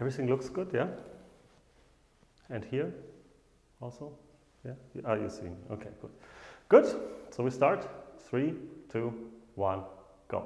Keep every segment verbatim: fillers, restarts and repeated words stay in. Everything looks good, yeah? And here also? Yeah? Are you seeing? Okay, good. Good, so we start. Three, two, one, go.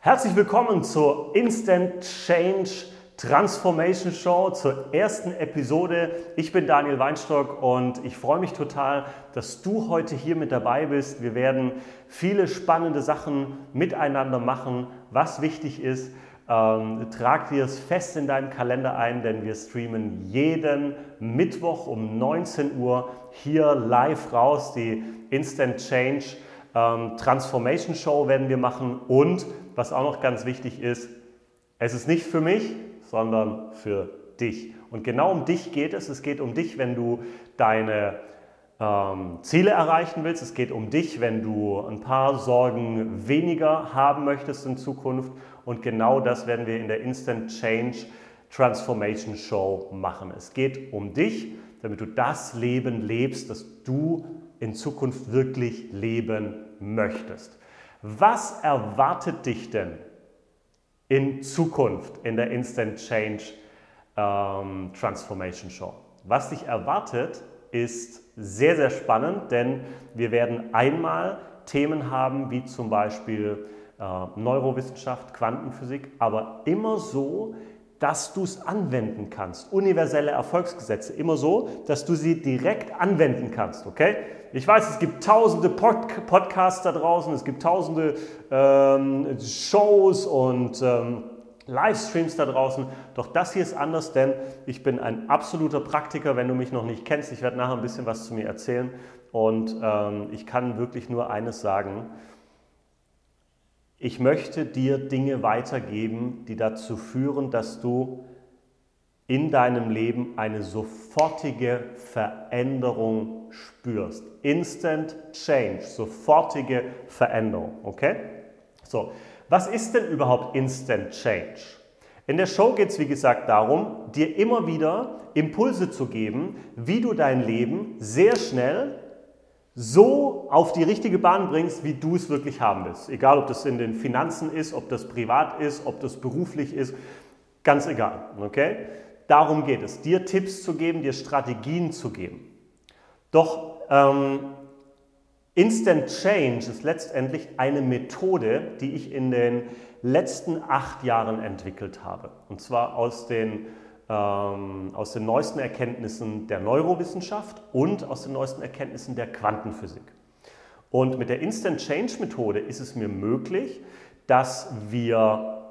Herzlich willkommen zur Instant Change Transformation Show, zur ersten Episode. Ich bin Daniel Weinstock und ich freue mich total, dass du heute hier mit dabei bist. Wir werden viele spannende Sachen miteinander machen, was wichtig ist. Ähm, trag dir es fest in deinen Kalender ein, denn wir streamen jeden Mittwoch um neunzehn Uhr hier live raus. Die Instant Change ähm, Transformation Show werden wir machen. Und was auch noch ganz wichtig ist, es ist nicht für mich, sondern für dich. Und genau um dich geht es. Es geht um dich, wenn du deine Ähm, Ziele erreichen willst. Es geht um dich, wenn du ein paar Sorgen weniger haben möchtest in Zukunft. Und genau das werden wir in der Instant Change Transformation Show machen. Es geht um dich, damit du das Leben lebst, das du in Zukunft wirklich leben möchtest. Was erwartet dich denn in Zukunft in der Instant Change ähm, Transformation Show? Was dich erwartet, ist sehr, sehr spannend, denn wir werden einmal Themen haben, wie zum Beispiel äh, Neurowissenschaft, Quantenphysik, aber immer so, dass du es anwenden kannst. Universelle Erfolgsgesetze, immer so, dass du sie direkt anwenden kannst, okay? Ich weiß, es gibt tausende Pod- Podcasts da draußen, es gibt tausende ähm, Shows und Ähm, Livestreams da draußen, doch das hier ist anders, denn ich bin ein absoluter Praktiker, wenn du mich noch nicht kennst. Ich werde nachher ein bisschen was zu mir erzählen und ähm, ich kann wirklich nur eines sagen. Ich möchte dir Dinge weitergeben, die dazu führen, dass du in deinem Leben eine sofortige Veränderung spürst. Instant Change, sofortige Veränderung, okay? So. Was ist denn überhaupt Instant Change? In der Show geht es, wie gesagt, darum, dir immer wieder Impulse zu geben, wie du dein Leben sehr schnell so auf die richtige Bahn bringst, wie du es wirklich haben willst. Egal, ob das in den Finanzen ist, ob das privat ist, ob das beruflich ist, ganz egal. Okay? Darum geht es, dir Tipps zu geben, dir Strategien zu geben. Doch ähm, Instant Change ist letztendlich eine Methode, die ich in den letzten acht Jahren entwickelt habe. Und zwar aus den, ähm, aus den neuesten Erkenntnissen der Neurowissenschaft und aus den neuesten Erkenntnissen der Quantenphysik. Und mit der Instant Change Methode ist es mir möglich, dass wir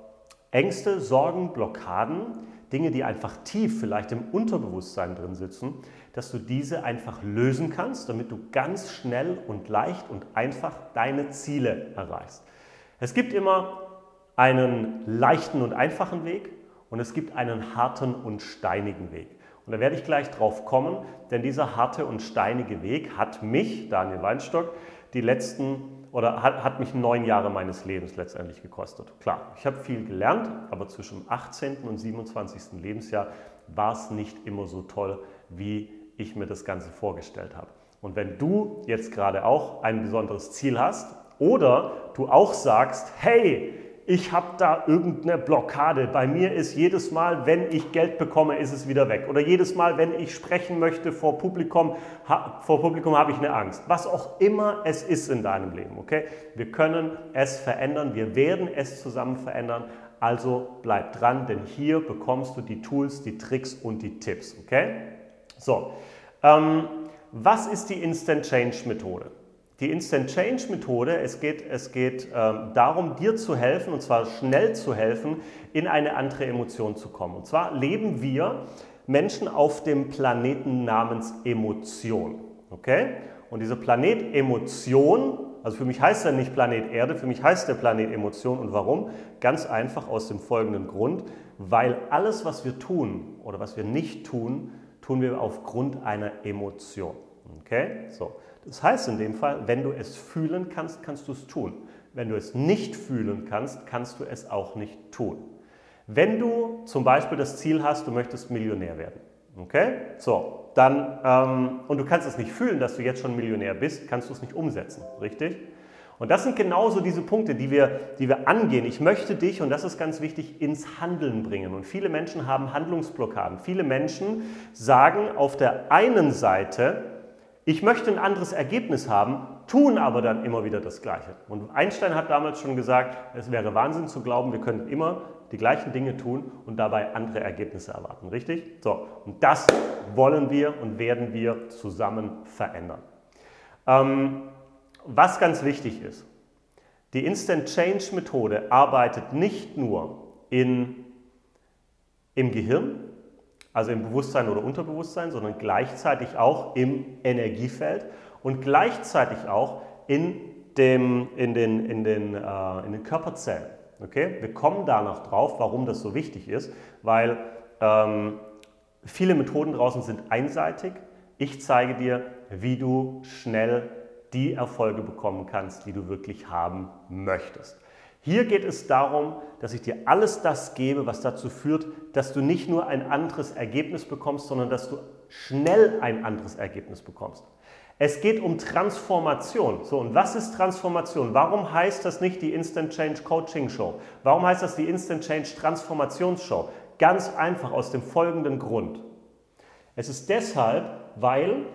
Ängste, Sorgen, Blockaden, Dinge, die einfach tief vielleicht im Unterbewusstsein drin sitzen, dass du diese einfach lösen kannst, damit du ganz schnell und leicht und einfach deine Ziele erreichst. Es gibt immer einen leichten und einfachen Weg und es gibt einen harten und steinigen Weg. Und da werde ich gleich drauf kommen, denn dieser harte und steinige Weg hat mich, Daniel Weinstock, die letzten Oder hat, hat mich neun Jahre meines Lebens letztendlich gekostet. Klar, ich habe viel gelernt, aber zwischen dem achtzehnten und siebenundzwanzigsten Lebensjahr war es nicht immer so toll, wie ich mir das Ganze vorgestellt habe. Und wenn du jetzt gerade auch ein besonderes Ziel hast oder du auch sagst, hey, ich habe da irgendeine Blockade, bei mir ist jedes Mal, wenn ich Geld bekomme, ist es wieder weg. Oder jedes Mal, wenn ich sprechen möchte vor Publikum, ha, vor Publikum habe ich eine Angst. Was auch immer es ist in deinem Leben, okay? Wir können es verändern, wir werden es zusammen verändern. Also bleib dran, denn hier bekommst du die Tools, die Tricks und die Tipps, okay? So, ähm, was ist die Instant Change Methode? Die Instant Change Methode, es geht, es geht ähm, darum, dir zu helfen, und zwar schnell zu helfen, in eine andere Emotion zu kommen. Und zwar leben wir Menschen auf dem Planeten namens Emotion. Okay? Und dieser Planet Emotion, also für mich heißt er nicht Planet Erde, für mich heißt der Planet Emotion. Und warum? Ganz einfach aus dem folgenden Grund, weil alles, was wir tun oder was wir nicht tun, tun wir aufgrund einer Emotion. Okay? So. Das heißt in dem Fall, wenn du es fühlen kannst, kannst du es tun. Wenn du es nicht fühlen kannst, kannst du es auch nicht tun. Wenn du zum Beispiel das Ziel hast, du möchtest Millionär werden, okay? So, dann, ähm, und du kannst es nicht fühlen, dass du jetzt schon Millionär bist, kannst du es nicht umsetzen, richtig? Und das sind genauso diese Punkte, die wir, die wir angehen. Ich möchte dich, und das ist ganz wichtig, ins Handeln bringen. Und viele Menschen haben Handlungsblockaden. Viele Menschen sagen auf der einen Seite, ich möchte ein anderes Ergebnis haben, tun aber dann immer wieder das Gleiche. Und Einstein hat damals schon gesagt, es wäre Wahnsinn zu glauben, wir könnten immer die gleichen Dinge tun und dabei andere Ergebnisse erwarten, richtig? So, und das wollen wir und werden wir zusammen verändern. Ähm, Was ganz wichtig ist, die Instant Change Methode arbeitet nicht nur in, im Gehirn, also im Bewusstsein oder Unterbewusstsein, sondern gleichzeitig auch im Energiefeld und gleichzeitig auch in, dem, in, den, in, den, äh, in den Körperzellen. Okay? Wir kommen da noch drauf, warum das so wichtig ist, weil ähm, viele Methoden draußen sind einseitig. Ich zeige dir, wie du schnell die Erfolge bekommen kannst, die du wirklich haben möchtest. Hier geht es darum, dass ich dir alles das gebe, was dazu führt, dass du nicht nur ein anderes Ergebnis bekommst, sondern dass du schnell ein anderes Ergebnis bekommst. Es geht um Transformation. So, und was ist Transformation? Warum heißt das nicht die Instant Change Coaching Show? Warum heißt das die Instant Change Transformations Show? Ganz einfach aus dem folgenden Grund. Es ist deshalb, weil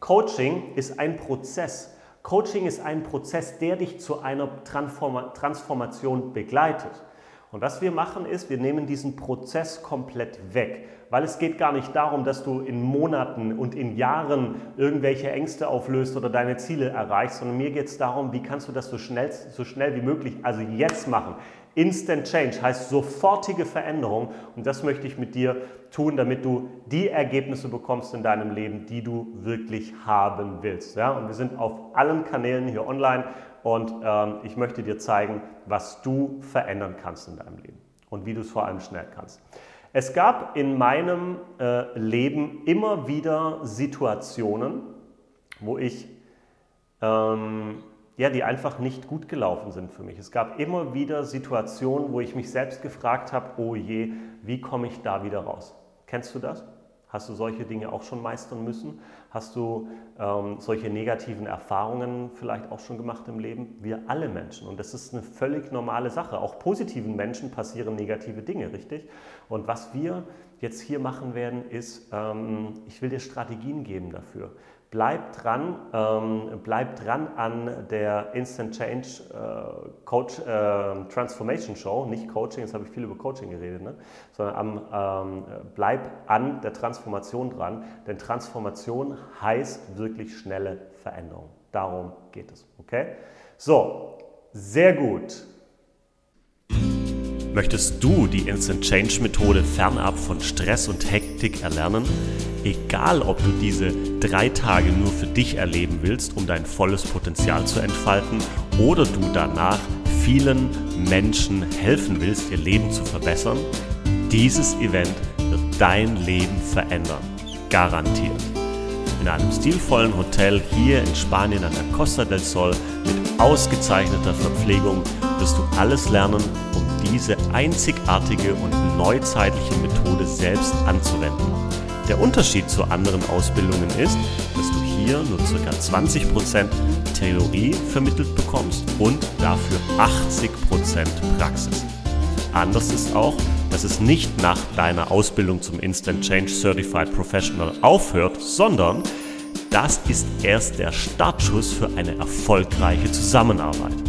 Coaching ist ein Prozess. Coaching ist ein Prozess, der dich zu einer Transform- Transformation begleitet. Und was wir machen ist, wir nehmen diesen Prozess komplett weg, weil es geht gar nicht darum, dass du in Monaten und in Jahren irgendwelche Ängste auflöst oder deine Ziele erreichst, sondern mir geht es darum, wie kannst du das so schnell, so schnell wie möglich, also jetzt machen. Instant Change heißt sofortige Veränderung und das möchte ich mit dir tun, damit du die Ergebnisse bekommst in deinem Leben, die du wirklich haben willst. Ja? Und wir sind auf allen Kanälen hier online und ähm, ich möchte dir zeigen, was du verändern kannst in deinem Leben und wie du es vor allem schnell kannst. Es gab in meinem äh, Leben immer wieder Situationen, wo ich... Ähm, Ja, die einfach nicht gut gelaufen sind für mich. Es gab immer wieder Situationen, wo ich mich selbst gefragt habe, oh je, wie komme ich da wieder raus? Kennst du das? Hast du solche Dinge auch schon meistern müssen? Hast du ähm, solche negativen Erfahrungen vielleicht auch schon gemacht im Leben? Wir alle Menschen. Und das ist eine völlig normale Sache. Auch positiven Menschen passieren negative Dinge, richtig? Und was wir jetzt hier machen werden, ist, ähm, ich will dir Strategien geben dafür. Bleib dran, ähm, bleib dran an der Instant Change äh, Coach, äh, Transformation Show, nicht Coaching, jetzt habe ich viel über Coaching geredet, ne? Sondern am, ähm, bleib an der Transformation dran, denn Transformation heißt wirklich schnelle Veränderung. Darum geht es, okay? So, sehr gut. Möchtest du die Instant Change Methode fernab von Stress und Hektik erlernen? Egal, ob du diese drei Tage nur für dich erleben willst, um dein volles Potenzial zu entfalten, oder du danach vielen Menschen helfen willst, ihr Leben zu verbessern, dieses Event wird dein Leben verändern. Garantiert. In einem stilvollen Hotel hier in Spanien an der Costa del Sol mit ausgezeichneter Verpflegung wirst du alles lernen, um diese einzigartige und neuzeitliche Methode selbst anzuwenden. Der Unterschied zu anderen Ausbildungen ist, dass du hier nur ca. zwanzig Prozent Theorie vermittelt bekommst und dafür achtzig Prozent Praxis. Anders ist auch, dass es nicht nach deiner Ausbildung zum Instant Change Certified Professional aufhört, sondern das ist erst der Startschuss für eine erfolgreiche Zusammenarbeit.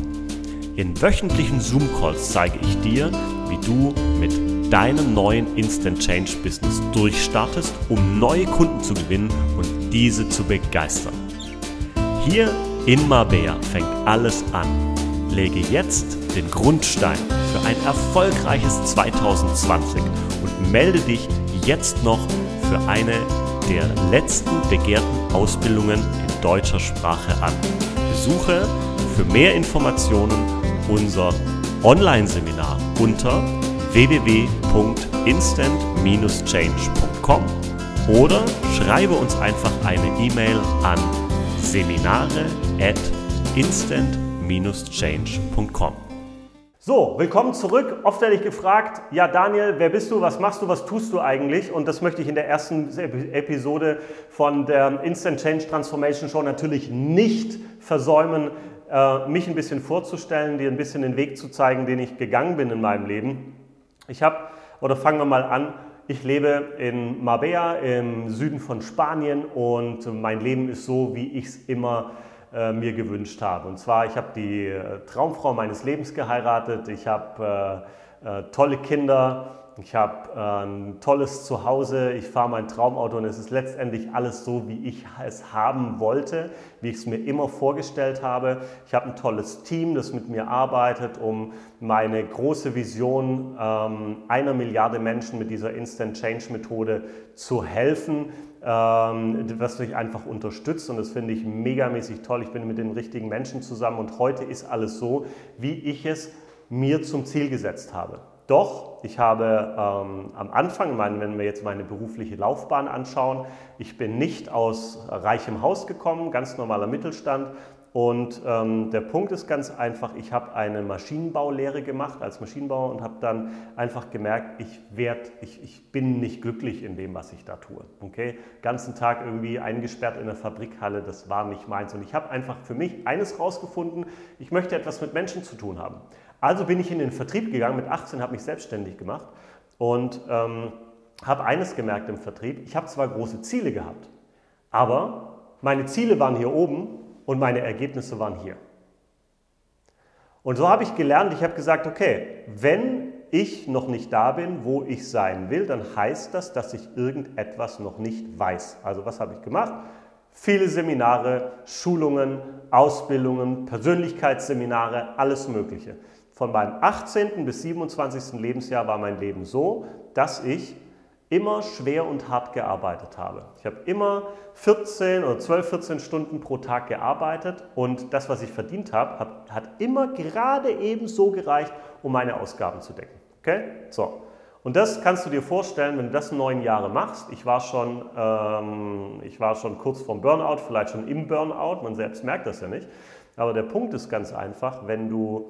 In wöchentlichen Zoom-Calls zeige ich dir, wie du mit deinem neuen Instant Change Business durchstartest, um neue Kunden zu gewinnen und diese zu begeistern. Hier in Marbella fängt alles an. Lege jetzt den Grundstein für ein erfolgreiches zwanzig zwanzig und melde dich jetzt noch für eine der letzten begehrten Ausbildungen in deutscher Sprache an. Besuche für mehr Informationen unser Online-Seminar unter w w w Punkt instant Bindestrich change Punkt com oder schreibe uns einfach eine E-Mail an Seminare at instant dash change punkt com. So, willkommen zurück. Oft werde ich gefragt, ja Daniel, wer bist du, was machst du, was tust du eigentlich? Und das möchte ich in der ersten Episode von der Instant Change Transformation Show natürlich nicht versäumen, mich ein bisschen vorzustellen, dir ein bisschen den Weg zu zeigen, den ich gegangen bin in meinem Leben. Ich habe, oder fangen wir mal an, ich lebe in Marbella im Süden von Spanien und mein Leben ist so, wie ich es immer äh, mir gewünscht habe. Und zwar, ich habe die Traumfrau meines Lebens geheiratet, ich habe äh, äh, tolle Kinder, ich habe äh, ein tolles Zuhause, ich fahre mein Traumauto und es ist letztendlich alles so, wie ich es haben wollte, wie ich es mir immer vorgestellt habe. Ich habe ein tolles Team, das mit mir arbeitet, um meine große Vision, ähm, einer Milliarde Menschen mit dieser Instant Change Methode zu helfen, ähm, was mich einfach unterstützt und das finde ich megamäßig toll. Ich bin mit den richtigen Menschen zusammen und heute ist alles so, wie ich es mir zum Ziel gesetzt habe. Doch, ich habe ähm, am Anfang, mein, wenn wir jetzt meine berufliche Laufbahn anschauen, ich bin nicht aus reichem Haus gekommen, ganz normaler Mittelstand. Und ähm, der Punkt ist ganz einfach, ich habe eine Maschinenbaulehre gemacht als Maschinenbauer und habe dann einfach gemerkt, ich, werd, ich, ich bin nicht glücklich in dem, was ich da tue. Okay? Den ganzen Tag irgendwie eingesperrt in der Fabrikhalle, das war nicht meins. Und ich habe einfach für mich eines rausgefunden, ich möchte etwas mit Menschen zu tun haben. Also bin ich in den Vertrieb gegangen, mit achtzehn habe ich mich selbstständig gemacht und ähm, habe eines gemerkt im Vertrieb, ich habe zwar große Ziele gehabt, aber meine Ziele waren hier oben und meine Ergebnisse waren hier. Und so habe ich gelernt, ich habe gesagt, okay, wenn ich noch nicht da bin, wo ich sein will, dann heißt das, dass ich irgendetwas noch nicht weiß. Also was habe ich gemacht? Viele Seminare, Schulungen, Ausbildungen, Persönlichkeitsseminare, alles Mögliche. Von meinem achtzehnten bis siebenundzwanzigsten Lebensjahr war mein Leben so, dass ich immer schwer und hart gearbeitet habe. Ich habe immer vierzehn oder zwölf, vierzehn Stunden pro Tag gearbeitet und das, was ich verdient habe, hab, hat immer gerade eben so gereicht, um meine Ausgaben zu decken. Okay? So. Und das kannst du dir vorstellen, wenn du das neun Jahre machst. Ich war schon, ähm, ich war schon kurz vorm Burnout, vielleicht schon im Burnout, man selbst merkt das ja nicht. Aber der Punkt ist ganz einfach, wenn du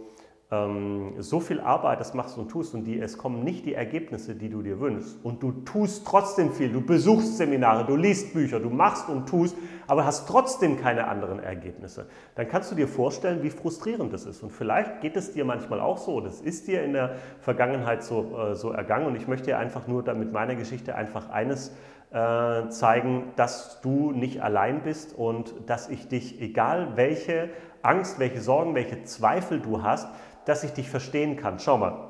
so viel Arbeit, das machst und tust und die, es kommen nicht die Ergebnisse, die du dir wünschst und du tust trotzdem viel, du besuchst Seminare, du liest Bücher, du machst und tust, aber hast trotzdem keine anderen Ergebnisse, dann kannst du dir vorstellen, wie frustrierend das ist und vielleicht geht es dir manchmal auch so, das ist dir in der Vergangenheit so, so ergangen und ich möchte dir einfach nur mit meiner Geschichte einfach eines zeigen, dass du nicht allein bist und dass ich dich, egal welche Angst, welche Sorgen, welche Zweifel du hast, dass ich dich verstehen kann. Schau mal,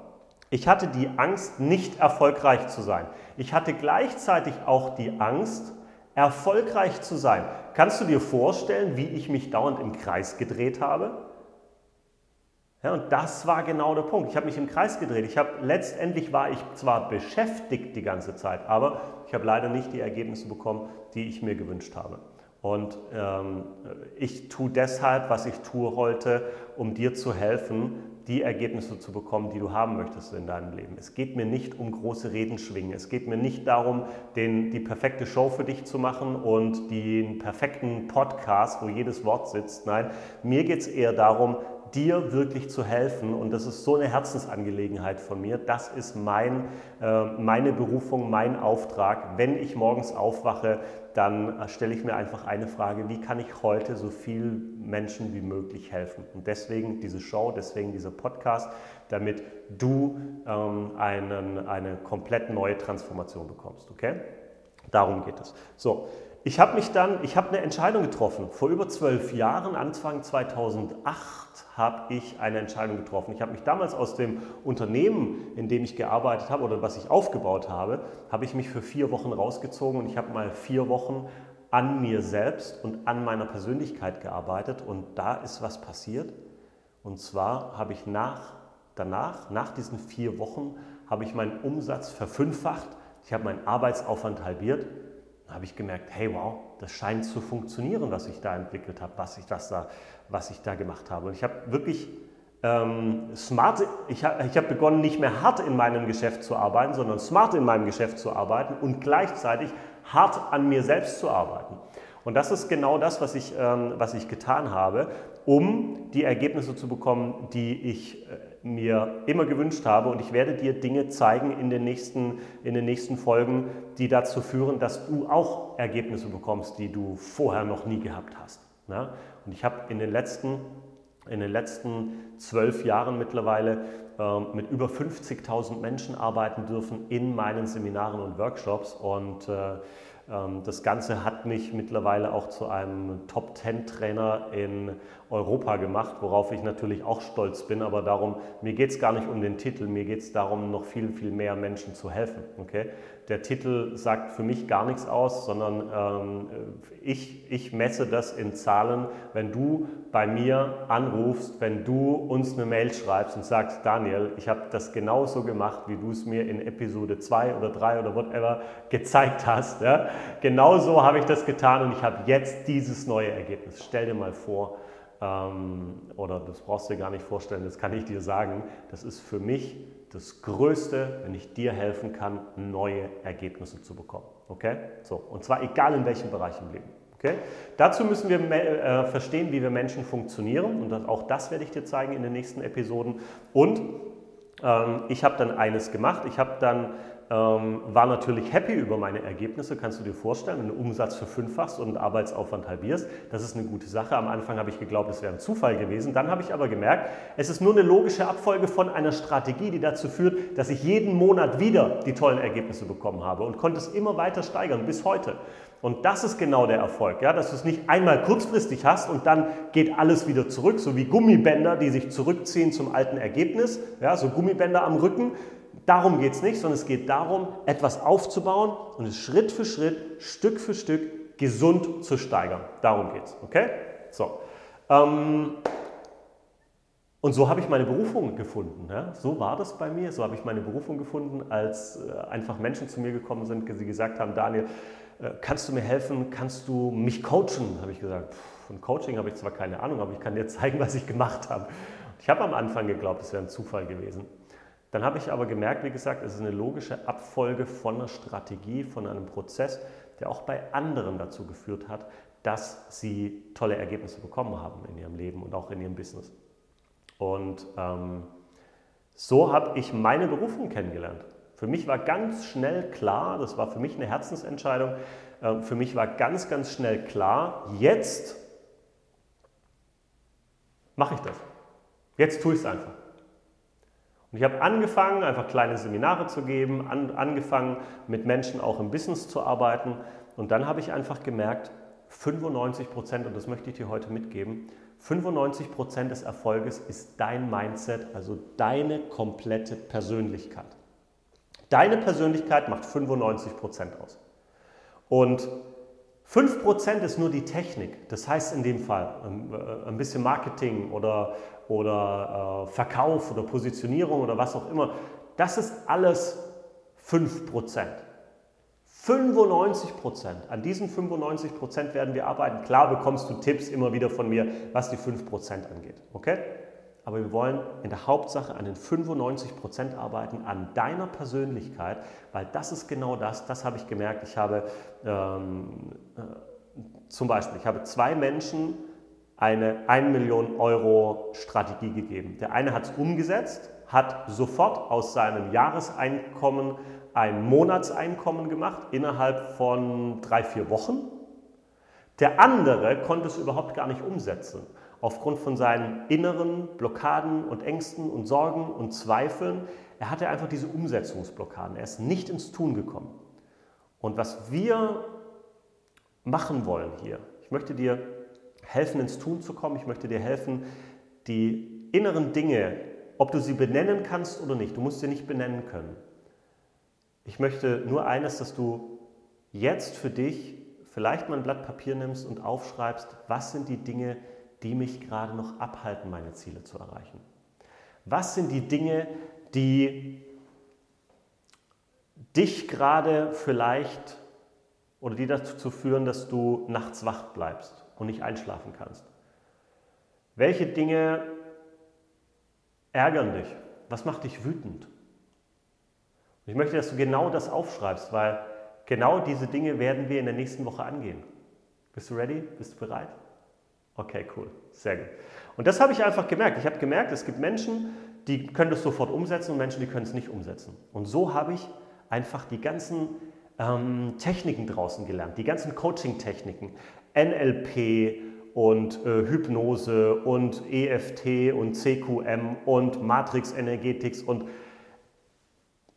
ich hatte die Angst, nicht erfolgreich zu sein. Ich hatte gleichzeitig auch die Angst, erfolgreich zu sein. Kannst du dir vorstellen, wie ich mich dauernd im Kreis gedreht habe? Ja, und das war genau der Punkt. Ich habe mich im Kreis gedreht. Ich habe, letztendlich war ich zwar beschäftigt die ganze Zeit, aber ich habe leider nicht die Ergebnisse bekommen, die ich mir gewünscht habe. Und ähm, ich tue deshalb, was ich tue heute, um dir zu helfen, die Ergebnisse zu bekommen, die du haben möchtest in deinem Leben. Es geht mir nicht um große Reden schwingen. Es geht mir nicht darum, den, die perfekte Show für dich zu machen und den perfekten Podcast, wo jedes Wort sitzt. Nein, mir geht es eher darum, dir wirklich zu helfen und das ist so eine Herzensangelegenheit von mir. Das ist mein, äh, meine Berufung, mein Auftrag. Wenn ich morgens aufwache, dann stelle ich mir einfach eine Frage, wie kann ich heute so vielen Menschen wie möglich helfen? Und deswegen diese Show, deswegen dieser Podcast, damit du ähm, einen, eine komplett neue Transformation bekommst. Okay? Darum geht es. So. Ich habe mich dann, ich habe eine Entscheidung getroffen. Vor über zwölf Jahren, Anfang zweitausendacht, habe ich eine Entscheidung getroffen. Ich habe mich damals aus dem Unternehmen, in dem ich gearbeitet habe oder was ich aufgebaut habe, habe ich mich für vier Wochen rausgezogen und ich habe mal vier Wochen an mir selbst und an meiner Persönlichkeit gearbeitet und da ist was passiert. Und zwar habe ich nach, danach, nach diesen vier Wochen, habe ich meinen Umsatz verfünffacht, ich habe meinen Arbeitsaufwand halbiert. Habe ich gemerkt, hey wow, das scheint zu funktionieren, was ich da entwickelt habe, was ich, das da, was ich da gemacht habe. Und ich habe wirklich ähm, smart, ich habe ich hab begonnen, nicht mehr hart in meinem Geschäft zu arbeiten, sondern smart in meinem Geschäft zu arbeiten und gleichzeitig hart an mir selbst zu arbeiten. Und das ist genau das, was ich, ähm, was ich getan habe, um die Ergebnisse zu bekommen, die ich äh, mir immer gewünscht habe. Und ich werde dir Dinge zeigen in den nächsten, in den nächsten Folgen, die dazu führen, dass du auch Ergebnisse bekommst, die du vorher noch nie gehabt hast. Na? Und ich habe in den letzten in den letzten zwölf Jahren mittlerweile ähm, mit über fünfzigtausend Menschen arbeiten dürfen in meinen Seminaren und Workshops. Und äh, das Ganze hat mich mittlerweile auch zu einem Top zehn Trainer in Europa gemacht, worauf ich natürlich auch stolz bin, aber darum, mir geht es gar nicht um den Titel, mir geht es darum, noch viel, viel mehr Menschen zu helfen. Okay? Der Titel sagt für mich gar nichts aus, sondern ähm, ich, ich messe das in Zahlen, wenn du bei mir anrufst, wenn du uns eine Mail schreibst und sagst, Daniel, ich habe das genauso gemacht, wie du es mir in Episode zwei oder drei oder whatever gezeigt hast. Ja? Genau so habe ich das getan und ich habe jetzt dieses neue Ergebnis. Stell dir mal vor, ähm, oder das brauchst du dir gar nicht vorstellen, das kann ich dir sagen, das ist für mich das Größte, wenn ich dir helfen kann, neue Ergebnisse zu bekommen. Okay? So, und zwar egal in welchem Bereich im Leben. Okay? Dazu müssen wir äh, verstehen, wie wir Menschen funktionieren, und das, auch das werde ich dir zeigen in den nächsten Episoden. Und ähm, ich habe dann eines gemacht, ich habe dann Ähm, war natürlich happy über meine Ergebnisse, kannst du dir vorstellen, wenn du Umsatz verfünffachst und Arbeitsaufwand halbierst, das ist eine gute Sache. Am Anfang habe ich geglaubt, es wäre ein Zufall gewesen, dann habe ich aber gemerkt, es ist nur eine logische Abfolge von einer Strategie, die dazu führt, dass ich jeden Monat wieder die tollen Ergebnisse bekommen habe und konnte es immer weiter steigern bis heute. Und das ist genau der Erfolg, ja? Dass du es nicht einmal kurzfristig hast und dann geht alles wieder zurück, so wie Gummibänder, die sich zurückziehen zum alten Ergebnis, ja? So Gummibänder am Rücken. Darum geht es nicht, sondern es geht darum, etwas aufzubauen und es Schritt für Schritt, Stück für Stück gesund zu steigern. Darum geht es, okay? So. Ähm, und so habe ich meine Berufung gefunden. Ja? So war das bei mir, so habe ich meine Berufung gefunden, als äh, einfach Menschen zu mir gekommen sind, die gesagt haben, Daniel, äh, kannst du mir helfen, kannst du mich coachen? Habe ich gesagt, pff, von Coaching habe ich zwar keine Ahnung, aber ich kann dir zeigen, was ich gemacht habe. Ich habe am Anfang geglaubt, es wäre ein Zufall gewesen. Dann habe ich aber gemerkt, wie gesagt, es ist eine logische Abfolge von einer Strategie, von einem Prozess, der auch bei anderen dazu geführt hat, dass sie tolle Ergebnisse bekommen haben in ihrem Leben und auch in ihrem Business. Und ähm, so habe ich meine Berufung kennengelernt. Für mich war ganz schnell klar, das war für mich eine Herzensentscheidung, äh, für mich war ganz, ganz schnell klar, jetzt mache ich das. Jetzt tue ich es einfach. Und ich habe angefangen, einfach kleine Seminare zu geben, an, angefangen mit Menschen auch im Business zu arbeiten. Und dann habe ich einfach gemerkt, fünfundneunzig Prozent, und das möchte ich dir heute mitgeben, fünfundneunzig Prozent des Erfolges ist dein Mindset, also deine komplette Persönlichkeit. Deine Persönlichkeit macht fünfundneunzig Prozent aus. Und fünf Prozent ist nur die Technik, das heißt in dem Fall ein bisschen Marketing oder, oder äh, Verkauf oder Positionierung oder was auch immer. Das ist alles fünf Prozent. fünfundneunzig Prozent, an diesen fünfundneunzig Prozent werden wir arbeiten. Klar bekommst du Tipps immer wieder von mir, was die fünf Prozent angeht, okay? Aber wir wollen in der Hauptsache an den fünfundneunzig Prozent arbeiten, an deiner Persönlichkeit, weil das ist genau das, das habe ich gemerkt. Ich habe ähm, äh, zum Beispiel, ich habe zwei Menschen eine eine Million Euro Strategie gegeben. Der eine hat es umgesetzt, hat sofort aus seinem Jahreseinkommen ein Monatseinkommen gemacht, innerhalb von drei, vier Wochen. Der andere konnte es überhaupt gar nicht umsetzen. Aufgrund von seinen inneren Blockaden und Ängsten und Sorgen und Zweifeln, er hatte einfach diese Umsetzungsblockaden. Er ist nicht ins Tun gekommen. Und was wir machen wollen hier, ich möchte dir helfen, ins Tun zu kommen. Ich möchte dir helfen, die inneren Dinge, ob du sie benennen kannst oder nicht, du musst sie nicht benennen können. Ich möchte nur eines, dass du jetzt für dich vielleicht mal ein Blatt Papier nimmst und aufschreibst, was sind die Dinge, die mich gerade noch abhalten, meine Ziele zu erreichen? Was sind die Dinge, die dich gerade vielleicht oder die dazu führen, dass du nachts wach bleibst und nicht einschlafen kannst? Welche Dinge ärgern dich? Was macht dich wütend? Und ich möchte, dass du genau das aufschreibst, weil genau diese Dinge werden wir in der nächsten Woche angehen. Bist du ready? Bist du bereit? Okay, cool. Sehr gut. Und das habe ich einfach gemerkt. Ich habe gemerkt, es gibt Menschen, die können das sofort umsetzen und Menschen, die können es nicht umsetzen. Und so habe ich einfach die ganzen ähm, Techniken draußen gelernt, die ganzen Coaching-Techniken, N L P und äh, Hypnose und E F T und C Q M und Matrix Energetics und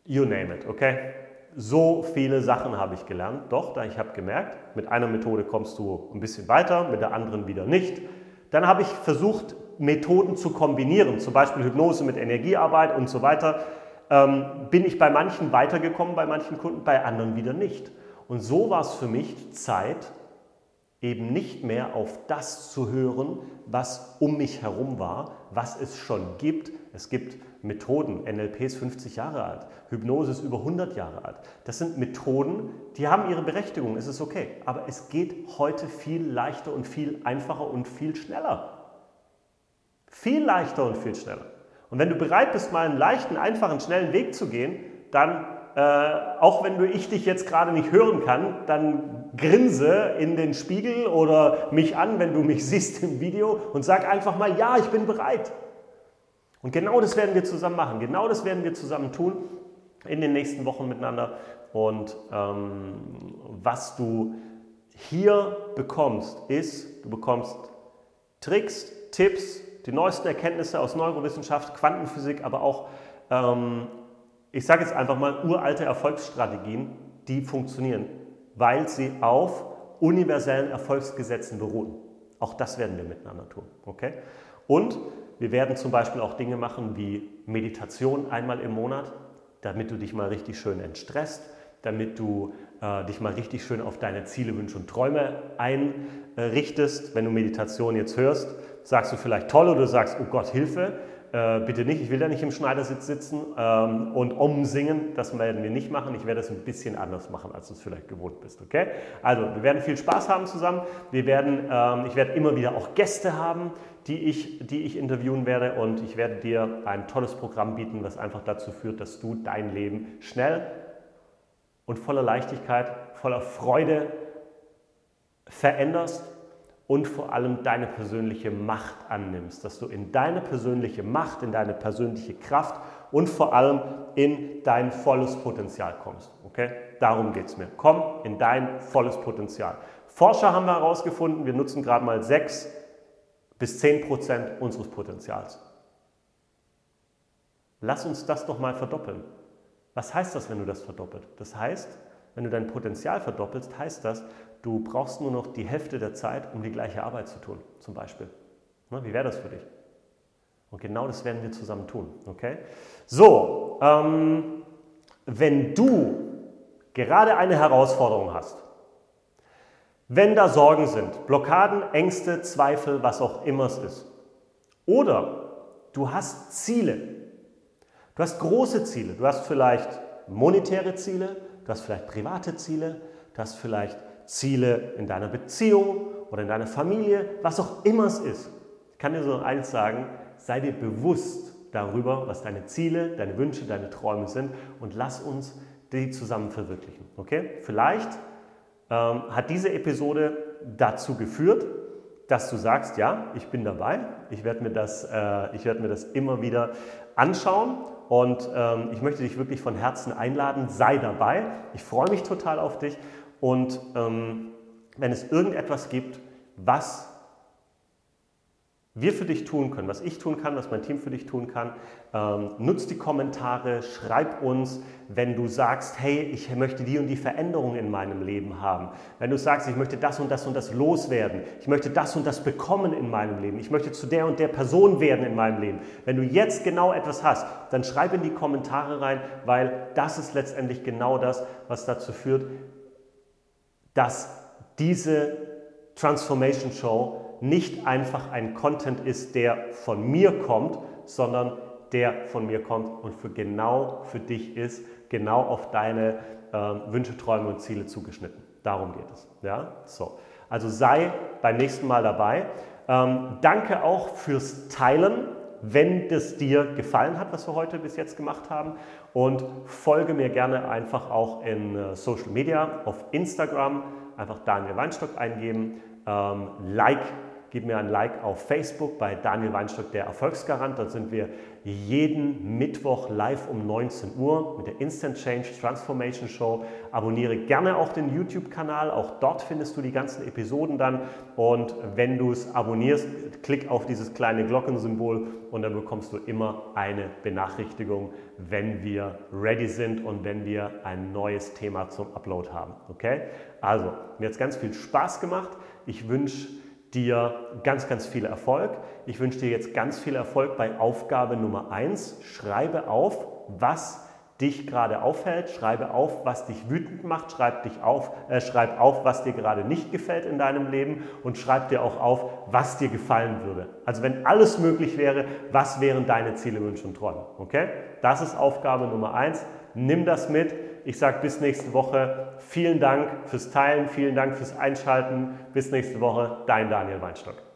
you name it, okay? So viele Sachen habe ich gelernt. Doch, da ich habe gemerkt, mit einer Methode kommst du ein bisschen weiter, mit der anderen wieder nicht. Dann habe ich versucht, Methoden zu kombinieren, zum Beispiel Hypnose mit Energiearbeit und so weiter. Ähm, bin ich bei manchen weitergekommen, bei manchen Kunden, bei anderen wieder nicht. Und so war es für mich Zeit, eben nicht mehr auf das zu hören, was um mich herum war, was es schon gibt. Es gibt Methoden, N L P ist fünfzig Jahre alt, Hypnose ist über hundert Jahre alt. Das sind Methoden, die haben ihre Berechtigung, es ist okay. Aber es geht heute viel leichter und viel einfacher und viel schneller. Viel leichter und viel schneller. Und wenn du bereit bist, mal einen leichten, einfachen, schnellen Weg zu gehen, dann, äh, auch wenn du ich dich jetzt gerade nicht hören kann, dann grinse in den Spiegel oder mich an, wenn du mich siehst im Video und sag einfach mal, ja, ich bin bereit. Und genau das werden wir zusammen machen, genau das werden wir zusammen tun in den nächsten Wochen miteinander. Und ähm, was du hier bekommst, ist, du bekommst Tricks, Tipps, die neuesten Erkenntnisse aus Neurowissenschaft, Quantenphysik, aber auch, ähm, ich sage jetzt einfach mal, uralte Erfolgsstrategien, die funktionieren, weil sie auf universellen Erfolgsgesetzen beruhen. Auch das werden wir miteinander tun, okay? Und wir werden zum Beispiel auch Dinge machen wie Meditation einmal im Monat, damit du dich mal richtig schön entstresst, damit du äh, dich mal richtig schön auf deine Ziele, Wünsche und Träume einrichtest. Wenn du Meditation jetzt hörst, sagst du vielleicht toll oder du sagst, oh Gott, Hilfe, äh, bitte nicht, ich will da nicht im Schneidersitz sitzen ähm, und umsingen, das werden wir nicht machen. Ich werde das ein bisschen anders machen, als du es vielleicht gewohnt bist, okay? Also, wir werden viel Spaß haben zusammen. Wir werden, ähm, ich werde immer wieder auch Gäste haben, die ich, die ich interviewen werde und ich werde dir ein tolles Programm bieten, was einfach dazu führt, dass du dein Leben schnell und voller Leichtigkeit, voller Freude veränderst und vor allem deine persönliche Macht annimmst, dass du in deine persönliche Macht, in deine persönliche Kraft und vor allem in dein volles Potenzial kommst. Okay? Darum geht es mir. Komm in dein volles Potenzial. Forscher haben wir herausgefunden, wir nutzen gerade mal sechs bis zehn Prozent unseres Potenzials. Lass uns das doch mal verdoppeln. Was heißt das, wenn du das verdoppelt? Das heißt, wenn du dein Potenzial verdoppelst, heißt das, du brauchst nur noch die Hälfte der Zeit, um die gleiche Arbeit zu tun, zum Beispiel. Na, wie wäre das für dich? Und genau das werden wir zusammen tun, okay? So, ähm, wenn du gerade eine Herausforderung hast, wenn da Sorgen sind, Blockaden, Ängste, Zweifel, was auch immer es ist, oder du hast Ziele, du hast große Ziele, du hast vielleicht monetäre Ziele, du hast vielleicht private Ziele, du hast vielleicht Ziele in deiner Beziehung oder in deiner Familie, was auch immer es ist. Ich kann dir so eins sagen, sei dir bewusst darüber, was deine Ziele, deine Wünsche, deine Träume sind und lass uns die zusammen verwirklichen. Okay? Vielleicht ähm, hat diese Episode dazu geführt, dass du sagst, ja, ich bin dabei, ich werde mir das, äh, ich werde mir das immer wieder anschauen. Und ähm, ich möchte dich wirklich von Herzen einladen, sei dabei. Ich freue mich total auf dich. Und ähm, wenn es irgendetwas gibt, was wir für dich tun können, was ich tun kann, was mein Team für dich tun kann, ähm, nutz die Kommentare, schreib uns, wenn du sagst, hey, ich möchte die und die Veränderung in meinem Leben haben. Wenn du sagst, ich möchte das und das und das loswerden, ich möchte das und das bekommen in meinem Leben, ich möchte zu der und der Person werden in meinem Leben. Wenn du jetzt genau etwas hast, dann schreib in die Kommentare rein, weil das ist letztendlich genau das, was dazu führt, dass diese Transformation Show nicht einfach ein Content ist, der von mir kommt, sondern der von mir kommt und für genau für dich ist, genau auf deine äh, Wünsche, Träume und Ziele zugeschnitten. Darum geht es. Ja? So. Also sei beim nächsten Mal dabei. Ähm, danke auch fürs Teilen, wenn das dir gefallen hat, was wir heute bis jetzt gemacht haben. Und folge mir gerne einfach auch in äh, Social Media, auf Instagram, einfach Daniel Weinstock eingeben. ähm, Like. Gib mir ein Like auf Facebook bei Daniel Weinstock, der Erfolgsgarant. Dort sind wir jeden Mittwoch live um neunzehn Uhr mit der Instant Change Transformation Show. Abonniere gerne auch den YouTube-Kanal. Auch dort findest du die ganzen Episoden dann. Und wenn du es abonnierst, klick auf dieses kleine Glockensymbol und dann bekommst du immer eine Benachrichtigung, wenn wir ready sind und wenn wir ein neues Thema zum Upload haben. Okay? Also, mir hat es ganz viel Spaß gemacht. Ich wünsche dir ganz, ganz viel Erfolg. Ich wünsche dir jetzt ganz viel Erfolg bei Aufgabe Nummer eins. Schreibe auf, was dich gerade aufhält. Schreibe auf, was dich wütend macht. Schreib, dich auf, äh, schreib auf, was dir gerade nicht gefällt in deinem Leben und schreib dir auch auf, was dir gefallen würde. Also wenn alles möglich wäre, was wären deine Ziele, Wünsche und Träume? Okay? Das ist Aufgabe Nummer eins. Nimm das mit. Ich sage bis nächste Woche. Vielen Dank fürs Teilen, vielen Dank fürs Einschalten. Bis nächste Woche, dein Daniel Weinstock.